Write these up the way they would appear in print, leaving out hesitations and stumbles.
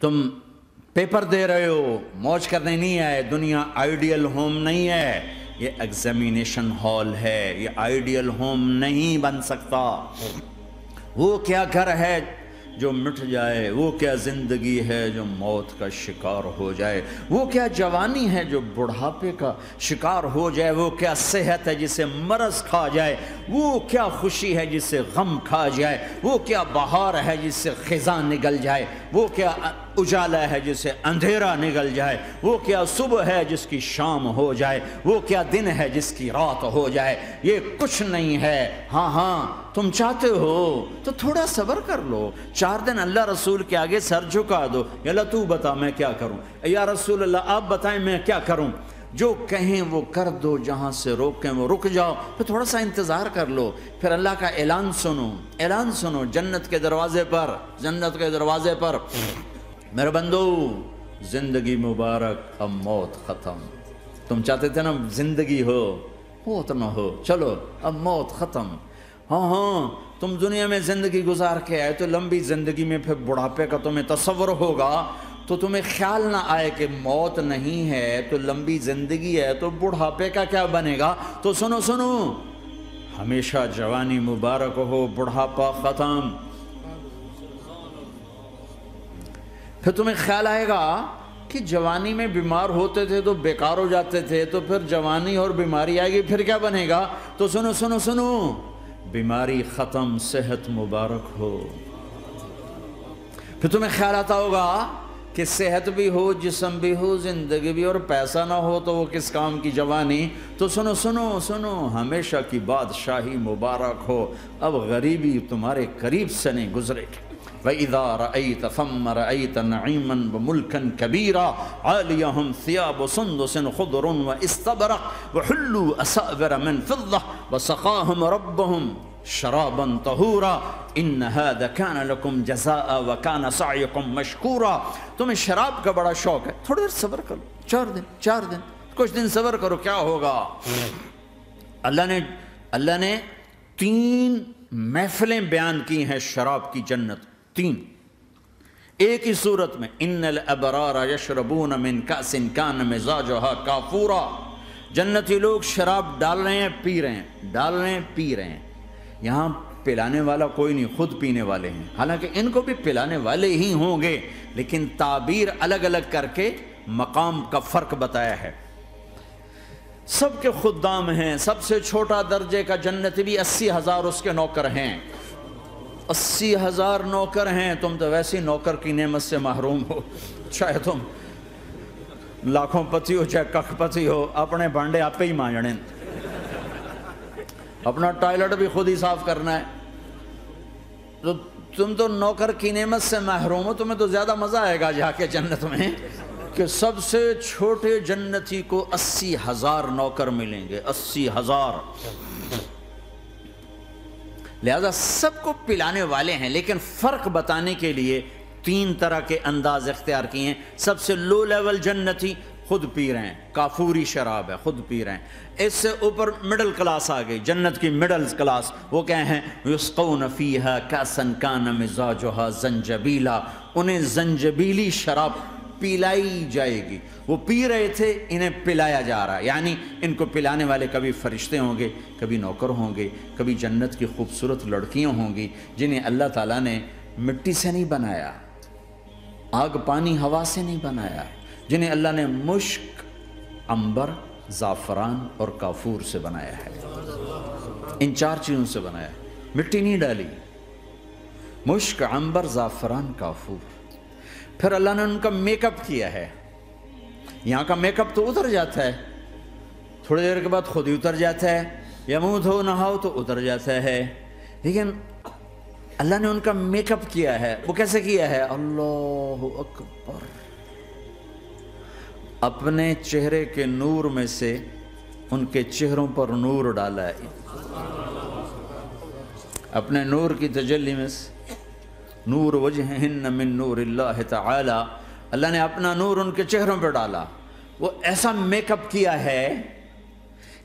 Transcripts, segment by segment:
تم پیپر دے رہے ہو، موج کرنے نہیں آئے. دنیا آئیڈیل ہوم نہیں ہے، یہ ایگزامینیشن ہال ہے. یہ آئیڈیل ہوم نہیں بن سکتا. وہ کیا گھر ہے جو مٹ جائے، وہ کیا زندگی ہے جو موت کا شکار ہو جائے، وہ کیا جوانی ہے جو بڑھاپے کا شکار ہو جائے، وہ کیا صحت ہے جسے مرض کھا جائے، وہ کیا خوشی ہے جسے غم کھا جائے، وہ کیا بہار ہے جسے خزاں نگل جائے، وہ کیا اجالا ہے جسے اندھیرا نگل جائے، وہ کیا صبح ہے جس کی شام ہو جائے، وہ کیا دن ہے جس کی رات ہو جائے. یہ کچھ نہیں ہے. ہاں تم چاہتے ہو تو تھوڑا صبر کر لو، 4 دن اللہ رسول کے آگے سر جھکا دو. یا اللہ تو بتا میں کیا کروں، یا رسول اللہ آپ بتائیں میں کیا کروں. جو کہیں وہ کر دو، جہاں سے روکیں وہ رک جاؤ. پھر تھوڑا سا انتظار کر لو، پھر اللہ کا اعلان سنو. اعلان سنو جنت کے دروازے پر، جنت کے دروازے پر، میرے بندو زندگی مبارک اب موت ختم. تم چاہتے تھے نا زندگی ہو موت نہ ہو، چلو اب موت ختم. ہاں تم دنیا میں زندگی گزار کے آئے تو لمبی زندگی میں پھر بڑھاپے کا تمہیں تصور ہوگا تو تمہیں خیال نہ آئے کہ موت نہیں ہے تو لمبی زندگی ہے تو بڑھاپے کا کیا بنے گا. تو سنو سنو، ہمیشہ جوانی مبارک ہو، بڑھاپا ختم. پھر تمہیں خیال آئے گا کہ جوانی میں بیمار ہوتے تھے تو بیکار ہو جاتے تھے، تو پھر جوانی اور بیماری آئے گی پھر کیا بنے گا. تو سنو سنو سنو، بیماری ختم، صحت مبارک ہو. پھر تمہیں خیال آتا ہوگا کہ صحت بھی ہو، جسم بھی ہو، زندگی بھی، اور پیسہ نہ ہو تو وہ کس کام کی جوانی. تو سنو سنو سنو، ہمیشہ کی بادشاہی مبارک ہو. اب غریبی تمہارے قریب سے نہیں گزرے گی. وَإِذَا رَأَيْتَ ثَمَّ رَأَيْتَ نَعِيمًا وَمُلْكًا كَبِيرًا عَالِيَهُمْ ثِيَابُ سُنْدُسٍ خُضْرٌ وَإِسْتَبْرَقٍ وَحُلُّوا أَسَاوِرَ مِنْ فِضَّةٍ وَسَقَاهُمْ رَبُّهُمْ شَرَابًا طَهُورًا إِنَّ هَذَا كَانَ لَكُمْ جَزَاءً وَكَانَ سَعْيُكُمْ مَشْكُورًا. تمہیں شراب کا بڑا شوق ہے، تھوڑی دیر صبر کرو، 4 دن کچھ دن صبر کرو، کیا ہوگا. اللہ نے 3 محفلیں بیان کی ہیں شراب کی جنت، 3 ایک ہی صورت میں. ان الابرار یشربون من کاس کان مزاجها کافورا. جنتی لوگ شراب ڈال رہے ہیں، پی رہے ہیں، ڈال رہے ہیں، پی رہے ہیں. یہاں پلانے والا کوئی نہیں، خود پینے والے ہیں. حالانکہ ان کو بھی پلانے والے ہی ہوں گے، لیکن تعبیر الگ الگ کر کے مقام کا فرق بتایا ہے. سب کے خدام ہیں، سب سے چھوٹا درجے کا جنتی بھی 80,000 اس کے نوکر ہیں، 80,000 نوکر ہیں. تم تو ویسے نوکر کی نعمت سے محروم ہو، چاہے تم لاکھوں پتی ہو چاہے کخ پتی ہو، اپنے بھانڈے آپ ہی مانجنے، اپنا ٹوائلٹ بھی خود ہی صاف کرنا ہے. تو تم تو نوکر کی نعمت سے محروم ہو. تمہیں تو زیادہ مزہ آئے گا جا کے جنت میں کہ سب سے چھوٹے جنتی کو 80,000 نوکر ملیں گے، 80,000. لہذا سب کو پلانے والے ہیں، لیکن فرق بتانے کے لیے 3 طرح کے انداز اختیار کیے ہیں. سب سے لو لیول جنتی خود پی رہے ہیں، کافوری شراب ہے، خود پی رہے ہیں. اس سے اوپر مڈل کلاس آ گئی، جنت کی مڈل کلاس. وہ کہے ہیں یسقون فیہا کاسن کان مزاجھا زنجبیلا. انہیں زنجبیلی شراب پلائی جائے گی. وہ پی رہے تھے، انہیں پلایا جا رہا ہے. یعنی ان کو پلانے والے کبھی فرشتے ہوں گے، کبھی نوکر ہوں گے، کبھی جنت کی خوبصورت لڑکیاں ہوں گی جنہیں اللہ تعالیٰ نے مٹی سے نہیں بنایا، آگ پانی ہوا سے نہیں بنایا، جنہیں اللہ نے مشک، عنبر، زعفران اور کافور سے بنایا ہے. ان 4 چیزوں سے بنایا ہے، مٹی نہیں ڈالی. مشک، عنبر، زعفران، کافور. پھر اللہ نے ان کا میک اپ کیا ہے. یہاں کا میک اپ تو اتر جاتا ہے، تھوڑی دیر کے بعد خود ہی اتر جاتا ہے، یا منہ دھو نہاؤ تو اتر جاتا ہے. لیکن اللہ نے ان کا میک اپ کیا ہے. وہ کیسے کیا ہے؟ اللہ اکبر، اپنے چہرے کے نور میں سے ان کے چہروں پر نور ڈالا ہے. اپنے نور کی تجلی میں سے نور وجہہن من نور اللہ تعالی، اللہ نے اپنا نور ان کے چہروں پہ ڈالا. وہ ایسا میک اپ کیا ہے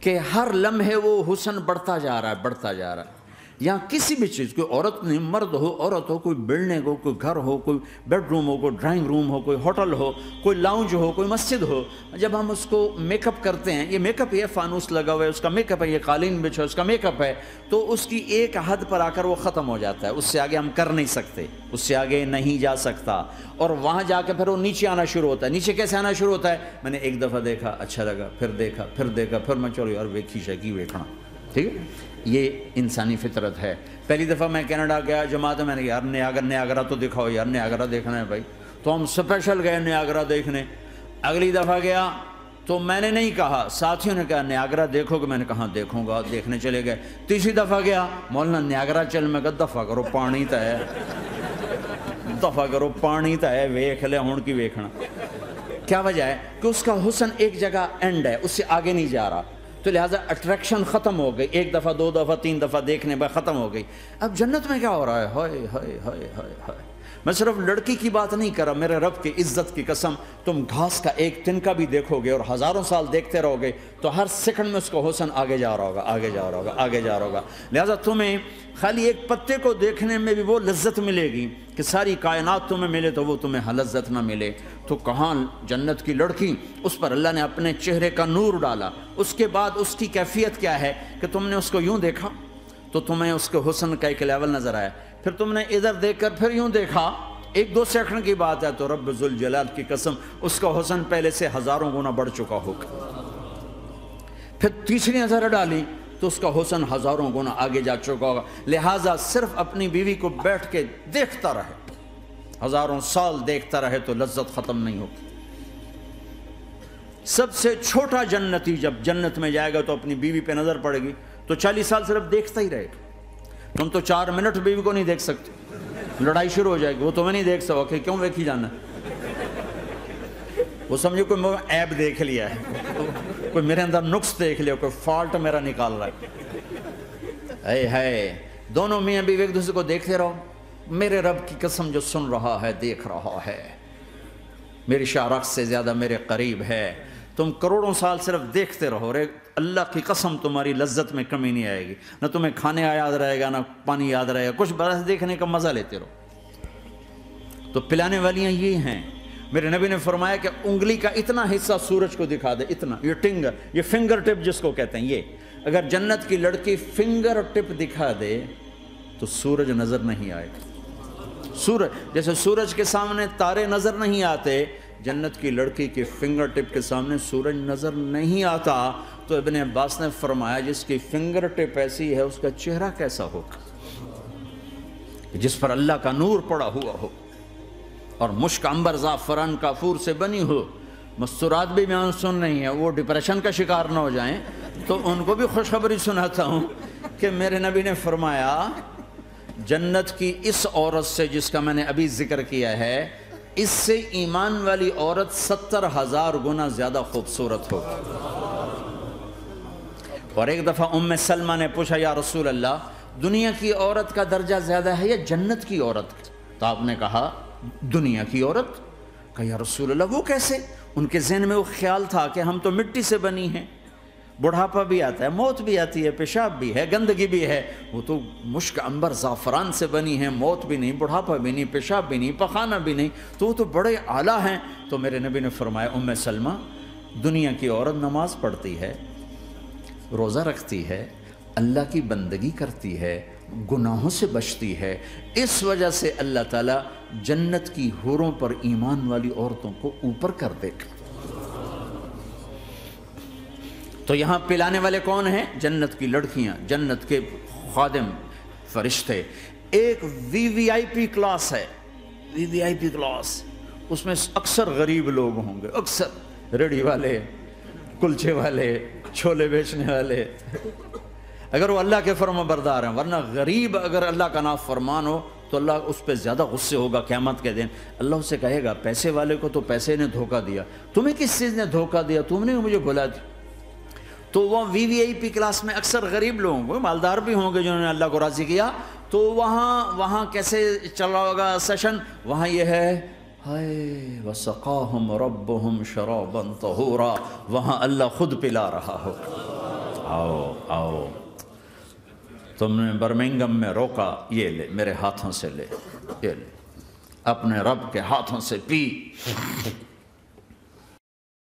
کہ ہر لمحے وہ حسن بڑھتا جا رہا ہے، بڑھتا جا رہا ہے. یہاں کسی بھی چیز، کوئی عورت نہیں مرد ہو، عورت ہو، کوئی بلڈنگ ہو، کوئی گھر ہو، کوئی بیڈ روم ہو، کوئی ڈرائنگ روم ہو، کوئی ہوٹل ہو، کوئی لاؤنج ہو، کوئی مسجد ہو، جب ہم اس کو میک اپ کرتے ہیں، یہ میک اپ، یہ فانوس لگا ہوا ہے اس کا میک اپ ہے، یہ قالین بچھا ہے اس کا میک اپ ہے، تو اس کی ایک حد پر آ کر وہ ختم ہو جاتا ہے، اس سے آگے ہم کر نہیں سکتے، اس سے آگے نہیں جا سکتا، اور وہاں جا کے پھر وہ نیچے آنا شروع ہوتا ہے۔ نیچے کیسے آنا شروع ہوتا ہے؟ میں نے ایک دفعہ دیکھا، اچھا لگا، پھر دیکھا، پھر دیکھا، پھر میں چلو یار ویکھی شکی ویکھنا، ٹھیک ہے، یہ انسانی فطرت ہے۔ پہلی دفعہ میں کینیڈا گیا جماعت، میں نے یار نیاگرا تو دکھاؤ، یار نیاگرا دیکھنا ہے بھائی، تو ہم اسپیشل گئے نیاگرا دیکھنے۔ اگلی دفعہ گیا تو میں نے نہیں کہا، ساتھیوں نے کہا نیاگرا دیکھو گے، میں نے کہا دیکھوں گا، دیکھنے چلے گئے۔ تیسری دفعہ گیا، مولانا نیاگرا چل، میں کہا دفعہ کرو پانی تو ہے، دفعہ کرو پانی تو ہے، ویکھ لے ہن کی ویکھنا۔ کیا وجہ ہے کہ اس کا حسن ایک جگہ اینڈ ہے، اس سے آگے نہیں جا رہا، تو لہٰذا اٹریکشن ختم ہو گئی، ایک دفعہ، دو دفعہ، تین دفعہ دیکھنے پر ختم ہو گئی۔ اب جنت میں کیا ہو رہا ہے؟ ہائے ہائے ہائے ہائے ہائے، میں صرف لڑکی کی بات نہیں کر رہا، میرے رب کی عزت کی قسم، تم گھاس کا ایک تنکا بھی دیکھو گے اور ہزاروں سال دیکھتے رہو گے تو ہر سیکنڈ میں اس کا حسن آگے جا رہا ہوگا، آگے جا رہا ہوگا، آگے جا رہا ہوگا۔ لہٰذا تمہیں خالی ایک پتے کو دیکھنے میں بھی وہ لذت ملے گی کہ ساری کائنات تمہیں ملے تو وہ تمہیں لذت نہ ملے۔ تو کہاں جنت کی لڑکی، اس پر اللہ نے اپنے چہرے کا نور ڈالا، اس کے بعد اس کی کیفیت کیا ہے کہ تم نے اس کو یوں دیکھا تو تمہیں اس کے حسن کا ایک لیول نظر آیا، پھر تم نے ادھر دیکھ کر پھر یوں دیکھا، ایک دو سیکنڈ کی بات ہے، تو رب ذوالجلال کی قسم اس کا حسن پہلے سے ہزاروں گنا بڑھ چکا ہوگا۔ پھر تیسری نظر ڈالی تو اس کا حسن ہزاروں گنا آگے جا چکا ہوگا۔ لہٰذا صرف اپنی بیوی کو بیٹھ کے دیکھتا رہے، ہزاروں سال دیکھتا رہے تو لذت ختم نہیں ہوگی۔ سب سے چھوٹا جنتی جب جنت میں جائے گا تو اپنی بیوی پہ نظر پڑے گی تو 40 سال صرف دیکھتا ہی رہے گا۔ تم تو 4 منٹ بیوی کو نہیں دیکھ سکتے، لڑائی شروع ہو جائے گی، وہ تمہیں نہیں دیکھ سکو کہ کیوں ویکھی جانا، وہ سمجھو کوئی میں عیب دیکھ لیا ہے، کوئی میرے اندر نقص دیکھ لیا، کوئی فالٹ میرا نکال رہا ہے۔ اے ہے دونوں میاں بیوی ایک دوسرے کو دیکھتے رہو، میرے رب کی قسم جو سن رہا ہے، دیکھ رہا ہے، میری شارخ سے زیادہ میرے قریب ہے۔ تم کروڑوں سال صرف دیکھتے رہو رہے، اللہ کی قسم تمہاری لذت میں کمی نہیں آئے گی، نہ تمہیں کھانے یاد رہے گا، نہ پانی یاد رہے گا، کچھ برس دیکھنے کا مزہ لیتے رہو۔ تو پلانے والیاں یہ ہیں، میرے نبی نے فرمایا کہ انگلی کا اتنا حصہ سورج کو دکھا دے، اتنا، یہ ٹنگر، یہ فنگر ٹپ جس کو کہتے ہیں، یہ اگر جنت کی لڑکی فنگر ٹپ دکھا دے تو سورج نظر نہیں آئے گا۔ سورج جیسے سورج کے سامنے تارے نظر نہیں آتے، جنت کی لڑکی کے فنگر ٹپ کے سامنے سورج نظر نہیں آتا۔ تو ابن عباس نے فرمایا جس کی فنگر ٹپ ایسی ہے اس کا چہرہ کیسا ہوگا، جس پر اللہ کا نور پڑا ہوا ہو اور مشک عنبر زعفران کافور سے بنی ہو۔ مستورات بھی بیان سن رہی ہیں، وہ ڈپریشن کا شکار نہ ہو جائیں، تو ان کو بھی خوشخبری سناتا ہوں کہ میرے نبی نے فرمایا جنت کی اس عورت سے جس کا میں نے ابھی ذکر کیا ہے، اس سے ایمان والی عورت 70,000 گنا زیادہ خوبصورت ہوگی۔ اور ایک دفعہ ام سلمہ نے پوچھا یا رسول اللہ، دنیا کی عورت کا درجہ زیادہ ہے یا جنت کی عورت کا؟ تو آپ نے کہا دنیا کی عورت کا۔ یا رسول اللہ وہ کیسے؟ ان کے ذہن میں وہ خیال تھا کہ ہم تو مٹی سے بنی ہیں، بڑھاپا بھی آتا ہے، موت بھی آتی ہے، پیشاب بھی ہے، گندگی بھی ہے، وہ تو مشک عنبر زعفران سے بنی ہیں، موت بھی نہیں، بڑھاپا بھی نہیں، پیشاب بھی نہیں، پخانہ بھی نہیں، تو وہ تو بڑے اعلیٰ ہیں۔ تو میرے نبی نے فرمایا ام سلمہ، دنیا کی عورت نماز پڑھتی ہے، روزہ رکھتی ہے، اللہ کی بندگی کرتی ہے، گناہوں سے بچتی ہے، اس وجہ سے اللہ تعالیٰ جنت کی حوروں پر ایمان والی عورتوں کو اوپر کر دے گا۔ تو یہاں پلانے والے کون ہیں؟ جنت کی لڑکیاں، جنت کے خادم، فرشتے۔ ایک وی آئی پی کلاس ہے، وی آئی پی کلاس، اس میں اکثر غریب لوگ ہوں گے، اکثر ریڑھی والے، کلچے والے، چھولے بیچنے والے، اگر وہ اللہ کے فرما بردار ہیں، ورنہ غریب اگر اللہ کا نافرمان ہو تو اللہ اس پہ زیادہ غصے ہوگا قیامت کے دن۔ اللہ اسے کہے گا پیسے والے کو تو پیسے نے دھوکہ دیا، تمہیں کس چیز نے دھوکہ دیا، تم نے مجھے بھلا دیا۔ تو وہ وی آئی پی کلاس میں اکثر غریب لوگ ہوں گے، مالدار بھی ہوں گے جنہوں نے اللہ کو راضی کیا۔ تو وہاں کیسے چل رہا ہوگا سیشن؟ وہاں یہ ہے ہائے وسقاہم ربہم شرابا طہورا، وہاں اللہ خود پلا رہا ہو۔ آؤ آؤ تم نے برمنگم میں روکا، یہ لے میرے ہاتھوں سے لے، یہ لے اپنے رب کے ہاتھوں سے پی۔